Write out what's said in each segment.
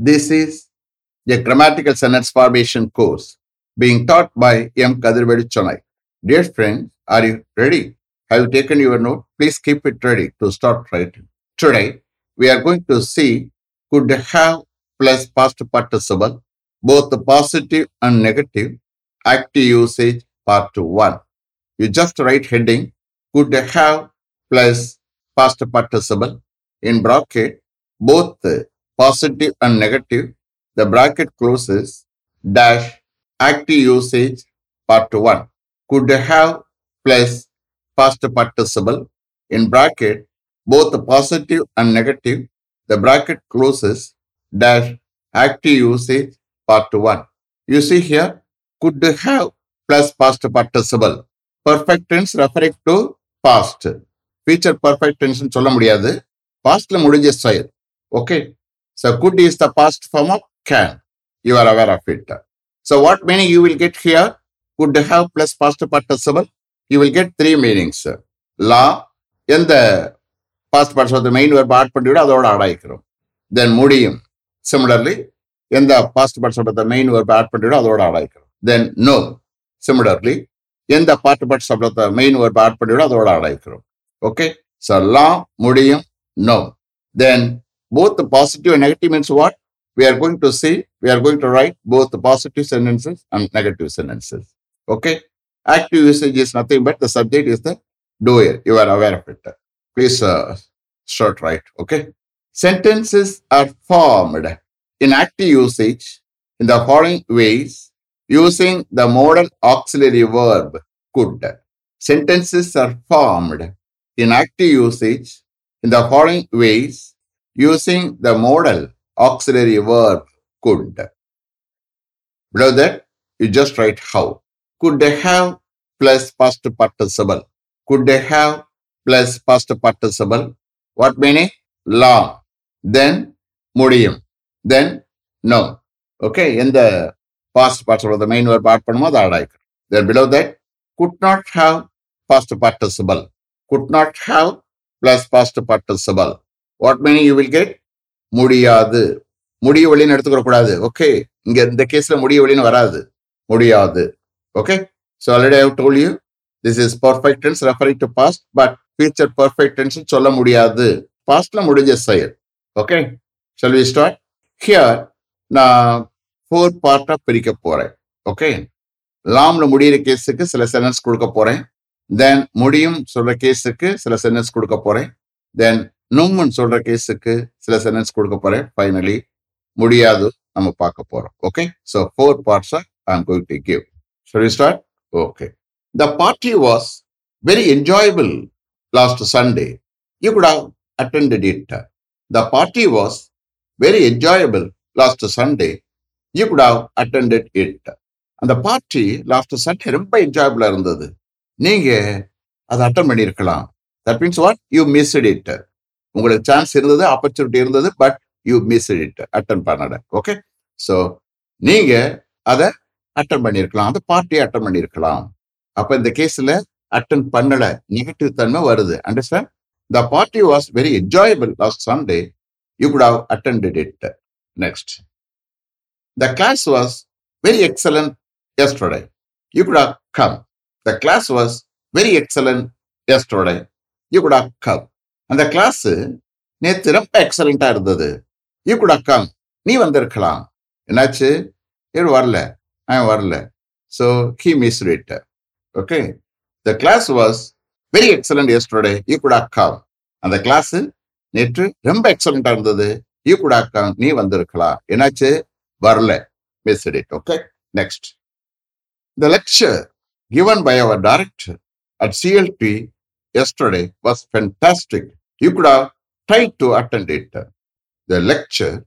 This is a grammatical sentence formation course being taught by M. Kadirvelu Chennai. Dear friends, are you ready? Have you taken your note? Please keep it ready to start writing. Today, we are going to see could have plus past participle, both the positive and negative, active usage part 1. You just write heading could have plus past participle in bracket, both positive and negative. The bracket closes, dash, active usage, part 1. Could have plus past participle, in bracket, both positive and negative. The bracket closes, dash, active usage, part 1. You see here, could have plus past participle. Perfect tense referring to past. Future perfect tense in solla mudiyadhu. Past la mudinja style. Okay. So could is the past form of can. You are aware of it. So what meaning you will get here? Could have plus past participle. You will get 3 meanings. La, in the past participle, the main verb add pannidu adoda add aayikrom. Then mudiyum. Similarly, in the past participle, the main verb add pannidu adoda add aayikrom. Then no. Similarly, in the past participle, the main verb add pannidu adoda add aayikrom. Okay. So la, mudiyum, no. Then both the positive and negative means what? We are going to see, we are going to write both the positive sentences and negative sentences. Okay. Active usage is nothing but the subject is the doer. You are aware of it. Please start right. Okay. Sentences are formed in active usage in the following ways using the modal auxiliary verb could. Sentences are formed in active usage in the following ways using the modal auxiliary verb could. Below that, you just write how. Could they have plus past participle? Could they have plus past participle? What meaning? La. Then mudiyum. Then no. Okay, in the past participle, the main verb part pannumadha. Then below that, could not have past participle. Could not have plus past participle. What meaning you will get? முடியாது. முடிய வழின்னு எடுத்துக்கூடாது. Okay. இங்க இந்த கேஸ்ல முடிய வழின்னு வராது. முடியாது. Okay. So already I have told you this is perfect tense referring to past but future perfect tense சொல்ல முடியாது. Pastல முடிஞ்ச செயல். Okay. Shall we start? Here நான் 4 பார்ட்டா பிரிக்க போறேன். Okay. லாம்ல முடியிற கேஸுக்கு சில சென்டென்ஸ் கொடுக்க போறேன். Then முடியும் சொல்ற கேஸுக்கு சில சென்டென்ஸ் கொடுக்க போறேன். Then Numan soldier case sila sentence kodukka pore. Finally, mudiyadu nama paaka porom. Okay, so 4 parts I am going to give. Shall we start? Okay. The party was very enjoyable last Sunday. You could have attended it. The party was very enjoyable last Sunday. You could have attended it. And the party last Sunday romba enjoyable ah irundhathu. Neenga adha attend panirkalam. That means what? You missed it. Ungala chance irundhathu, opportunity irundhathu, but you missed it. Attend panada. Okay? So, neenga adha attend pannirkalam. The party attend pannirkalam. Appo indha case la attend pannala negative thanma varudhu. Understand? The party was very enjoyable last Sunday. You could have attended it. Next. The class was very excellent yesterday. You could have come. The class was very excellent yesterday. You could have come. And the class nethu romba excellent ah irundhathu. You could have come. Nee vandirkalam. Enachu iru varala. I varala. So he missed it. Okay. The class was very excellent yesterday. You could have come. And the class nethu romba excellent ah irundhathu. You could have come. Nee vandirkalam. Enachu varala. Missed it. Okay. Next. The lecture given by our director at CLP yesterday was fantastic. You could have tried to attend it. The lecture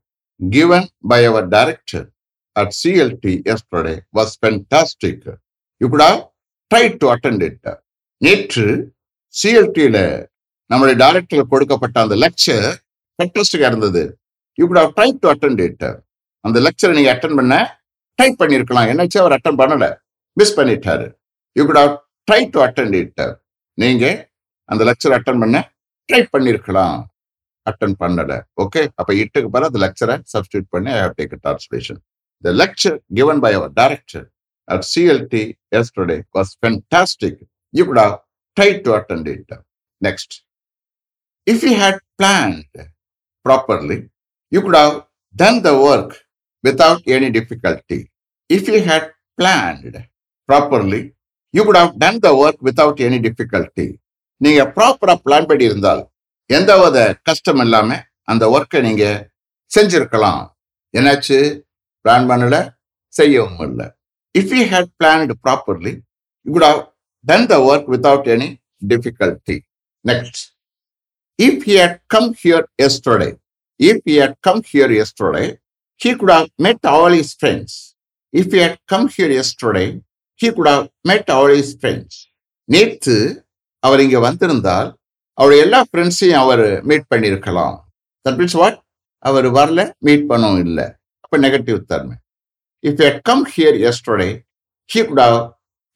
given by our director at CLT yesterday was fantastic. You could have tried to attend it. நேற்று CLT-ல நம்மளுடைய director கொடுக்கப்பட்ட அந்த lecture fantastic-ஆ இருந்தது. You could have tried to attend it. அந்த lecture நீங்க attend பண்ண try பண்ணிருக்கலாம். என்னாச்சு அவர் attend பண்ணல. Miss பண்ணிட்டாரு. You could have tried to attend it. நீங்க அந்த lecture attend பண்ண try பண்ணிருக்கலாம். attend pannala. Okay, appo ittukku pala the lecture substitute panni I have taken translation. The lecture given by our director at CLT yesterday was fantastic. You could have tried to attend it. Next, if you had planned properly, you could have done the work without any difficulty. If you had planned properly, you could have done the work without any difficulty. நீங்க ப்ராப்பரா plan பண்ணி இருந்தால் எந்தவித கஷ்டம் இல்லாம அந்த ஒர்க்கை நீங்க செஞ்சிருக்கலாம். என்னாச்சு? பிளான் பண்ணல, செய்யவும் இல்லை. If you had planned properly you could have done the work without any difficulty. Next, if you had come here yesterday, if you had come here yesterday he could have met all his friends. If you had come here yesterday he could have met all his friends. நேற்று அவர் இங்கே வந்திருந்தால் அவருடைய எல்லா ஃப்ரெண்ட்ஸையும் அவர் meet பண்ணியிருக்கலாம். That means what? அவர் வரல, மீட் பண்ணவும் இல்லை. அப்போ நெகட்டிவ் தன்மை. If you had come here yesterday he could have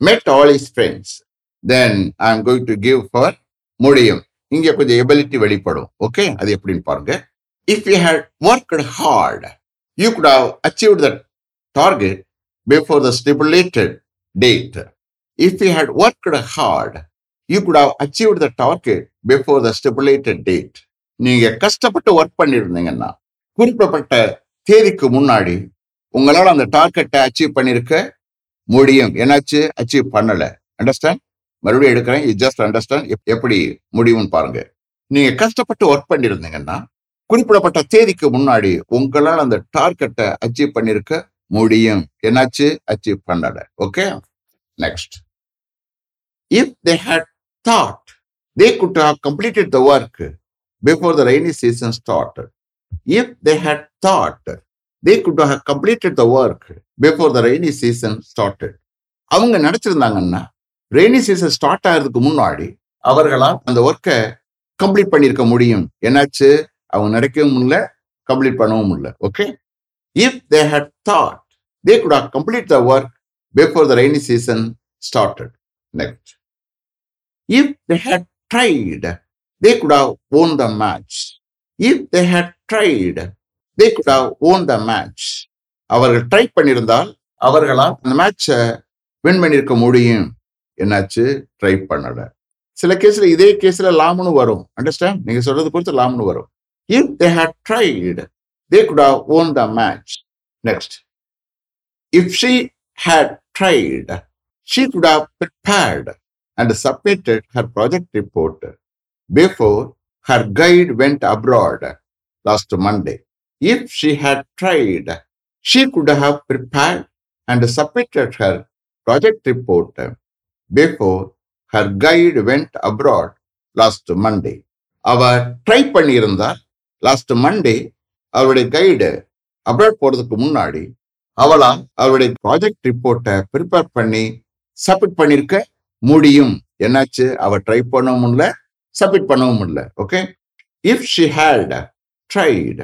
met all his friends. Then I am going to give for முடியும். இங்கே கொஞ்சம் எபிலிட்டி வெளிப்படும். ஓகே, அது எப்படின்னு பாருங்க. If you had worked hard you could have achieve the target before the stipulated date. If you had worked hard you could have achieved the target before the stipulated date. நீங்க கஷ்டப்பட்டு work பண்ணியிருந்தீங்கன்னா குறிப்பிட்ட தேதிக்கு முன்னாடி உங்களால் அந்த டார்கெட்டை achieve பண்ணியிருக்க முடியும். என்னாச்சு? அச்சீவ் பண்ணலை. அண்டர்ஸ்டாண்ட்? மறுபடியும் எடுக்கிறேன், ஜஸ்ட் அண்டர்ஸ்டாண்ட் எப்படி முடியும்னு பாருங்க. நீங்க கஷ்டப்பட்டு ஒர்க் பண்ணியிருந்தீங்கன்னா குறிப்பிடப்பட்ட தேதிக்கு முன்னாடி உங்களால் அந்த டார்கெட்டை அச்சீவ் பண்ணியிருக்க முடியும். என்னாச்சு? அச்சீவ் பண்ணலை. Okay, next, if they had thought they could have completed the work before the rainy season started. If they had thought they could have completed the work before the rainy season started. அவங்க நினைச்சிருந்தாங்கன்னா rainy season start ஆகிறதுக்கு முன்னாடி அவர்களால் அந்த ஒர்க்கை complete பண்ணியிருக்க முடியும். என்னாச்சு? அவங்க நினைக்கவும் இல்லை, கம்ப்ளீட் பண்ணவும் இல்லை. Okay, if they had thought they could have complete the work before the rainy season started. Next, if they had tried, they could have won the match. If they had tried, they could have won the match. அவர்கள் try பண்ணியிருந்தால் அவர்களால் அந்த மேட்சை win பண்ணியிருக்க முடியும். என்னாச்சு? Try பண்ணல. சில கேஸ்ல இதே கேஸ்ல லாம்னு வரும். அண்டர்ஸ்டாண்ட்? நீங்க சொல்றது பொறுத்து லாம்னு வரும். If they had tried, they could have won the match. Next, if she had tried, she could have prepared and submitted her project report before her guide went abroad last Monday. If she had tried, she could have prepared and submitted her project report before her guide went abroad last Monday. அவர் try பண்ணியிருந்தார் last Monday அவருடைய guide abroad போறதுக்கு முன்னாடி அவளா அவருடைய project ரிப்போர்ட்டை prepare பண்ணி submit பண்ணிருக்க முடியும். என்னாச்சு? அவ ட்ரை பண்ணவும் இல்லை, சப்மிட் பண்ணவும் இல்லை. Okay, if she had tried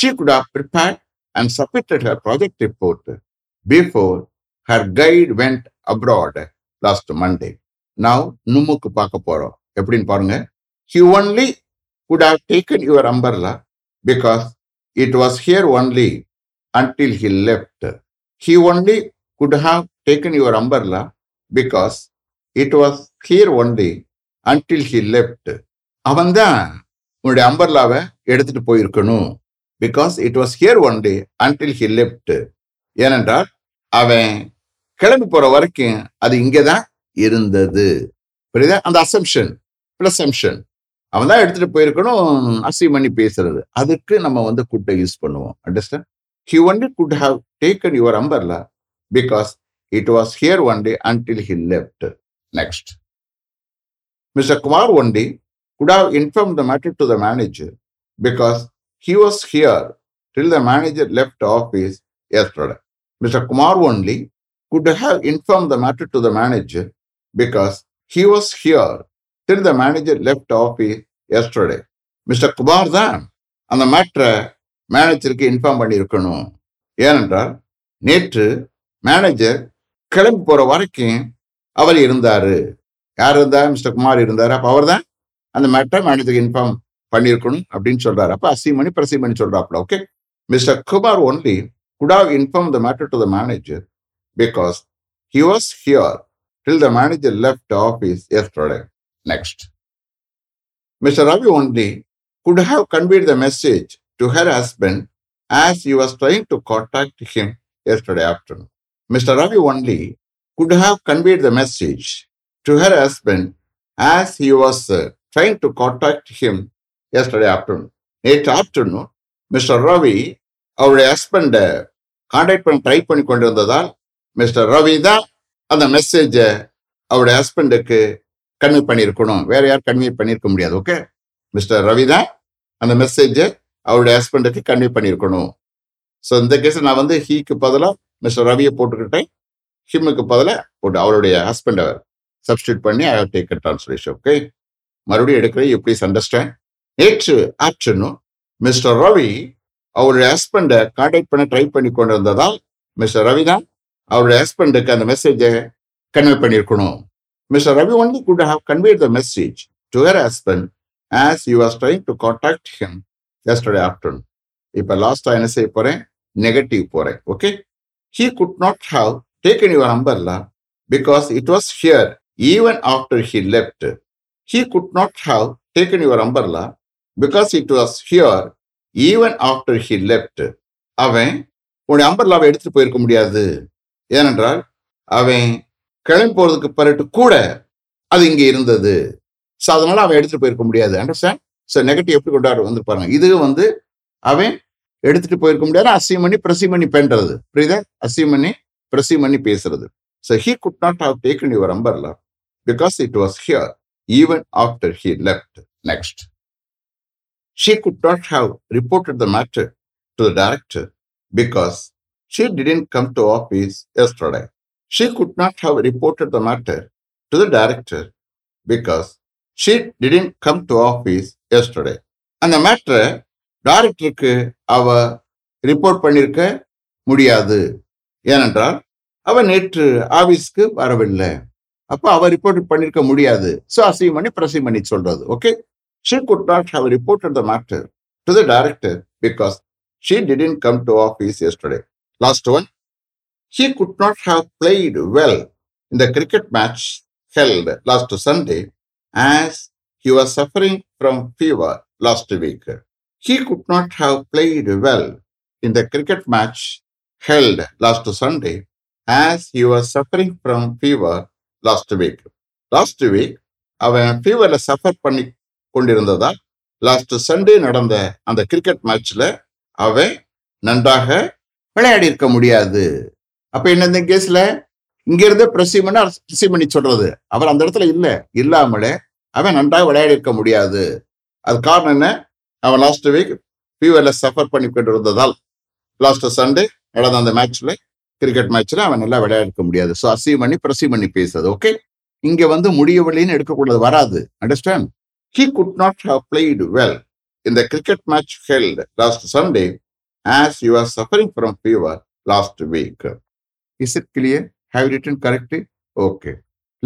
she could have prepared and submitted her project report before her guide went abroad last Monday. நான் நும்முக்கு பார்க்க போறோம். எப்படின்னு பாருங்க. He only could have taken your umbrella because it was here only until he left. He only could have taken your umbrella because it was here only until he left. அவன் தான் உன்னுடைய அம்பர்லாவை எடுத்துட்டு போயிருக்கணும். Because it was here only until he left. ஏனென்றால் அவன் கிளம்பி போற வரைக்கும் அது இங்கே தான் இருந்தது. புரியுதா? அந்த அசம்ஷன் பிளஸ் அசம்ஷன் அவன் தான் எடுத்துட்டு போயிருக்கணும். அசியூம் பண்ணி பேசுறது, அதுக்கு நம்ம வந்து குட்டை யூஸ் பண்ணுவோம். Understand? He only could have taken your umbrella because it was here only until he left. Next, Mr. Kumar only could have informed the matter to the manager because he was here till the manager left office yesterday. Mr. Kumar only could have informed the matter to the manager because he was here till the manager left office yesterday. Mr. Kumar தான் அந்த மேட்டரை மேனேஜருக்கு inform பண்ணியிருக்கணும். ஏனென்றால் நேற்று manager கிளம்பி போற வரைக்கும் அவர் இருந்தாரு. யார் இருந்தா? மிஸ்டர் குமார் இருந்தாரு. அப்போ அவர் தான் அந்த மேட்டரை மேனேஜருக்கு inform Panirkunum, Abdin Chodara, Asimani, Prasimani Chodapla. Okay. Mr. Kumar only could have informed the matter to the manager because he was here till the manager left the office yesterday. Next. Mr. Ravi only could have conveyed the message to her husband as he was trying to contact him yesterday afternoon. Mr. Ravi only could have conveyed the message to her husband as he was trying to contact him yesterday afternoon. Late afternoon, Mr. Ravi, our husband, contact try pannikondirundadal, Mr. Ravi da and the message our husband convey pannirukonu. Where you are convey pannirukka mudiyadhu, okay? Mr. Ravi da and the message our husband convey pannirukonu. So in the case na vandu he ku padala Mr. Ravi potukitte him ku padala potu avarude husband substitute panni I have taken translation, okay? Marudi edukra, you please understand. Late afternoon, Mr. Ravi our husband contact panna try pannikondirundadal, Mr. Ravi da our husband and the message convey pannirukonu. Mr. Ravi only could have conveyed the message to her husband as he was trying to contact him yesterday afternoon. If I last time I say negative, okay? He could not have taken your umbrella because it was here even after he left. He could not have taken your umbrella because it was here even after he left. Avan oru umbrella eduthu poirukka mudiyadhu. ஏனென்றால் அவன் கிளம்பி போறதுக்கு பிறகு கூட அது இங்க இருந்தது. So அதனால அவன் எடுத்துட்டு போயிருக்க முடியாது. அண்டர்ஸ்டாண்ட்? சோ நெகட்டிவ் எப்படி கொண்டாரு வந்து பாருங்க. இது வந்து அவன் எடுத்துட்டு போயிருக்க முடியாது. அசீமணி பிரசீமணி பண்றது. புரியுதா? அசீமணி பிரசீமணி பேசுறது. So he could not have taken your umbrella because it was here even after he left. Next. She could not have reported the matter to the director because she didn't come to office yesterday. She could not have reported the matter to the director because she didn't come to office yesterday. And the matter, director our report panirka mudiyadu. Yenandra, our net office varavilla. Appa our report panirka mudiyadu. So asimani prasimani soldadu. Okay? She could not have reported the matter to the director because she didn't come to office yesterday. Last one, he could not have played well in the cricket match held last Sunday as he was suffering from fever last week. He could not have played well in the cricket match held last Sunday as he was suffering from fever last week. Last week, our fever suffered pannikondirundadha. Last Sunday nadandha and the cricket match le ave nandaga விளையாடிருக்க முடியாது. அப்ப என்ன இந்த கேஸ்ல இங்க இருந்தே பிரசீமனா பிரசீமணி சொல்றது. அவர் அந்த இடத்துல இல்ல. இல்லாமலே அவன் நன்றாக விளையாடிருக்க முடியாது. அது காரணம் என்ன? அவன் லாஸ்ட் வீக் ஃபீவர்ல சஃபர் பண்ணிக்கிட்டு இருந்ததால் லாஸ்ட் சண்டே நடந்த அந்த மேட்ச்ல கிரிக்கெட் மேட்ச்ல அவன் நல்லா விளையாடிருக்க முடியாது. ஸோ அசீமணி பிரசீமணி பேசுறது. ஓகே, இங்க வந்து முடியவில்லைன்னு எடுக்கக்கூடாது, வராது. Understand? He could not have played well in the cricket match held last Sunday as you are suffering from fever last week. Is it clear? Have you written correctly? Okay.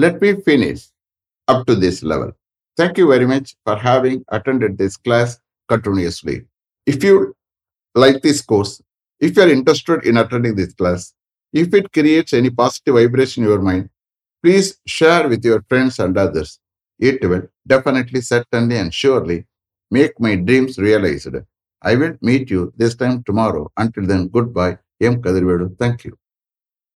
Let me finish up to this level. Thank you very much for having attended this class continuously. If you like this course, if you are interested in attending this class, if it creates any positive vibration in your mind, please share with your friends and others. It will definitely, certainly and surely make my dreams realized. I will meet you this time tomorrow. Until then, goodbye. M. Kadirvelu. Thank you.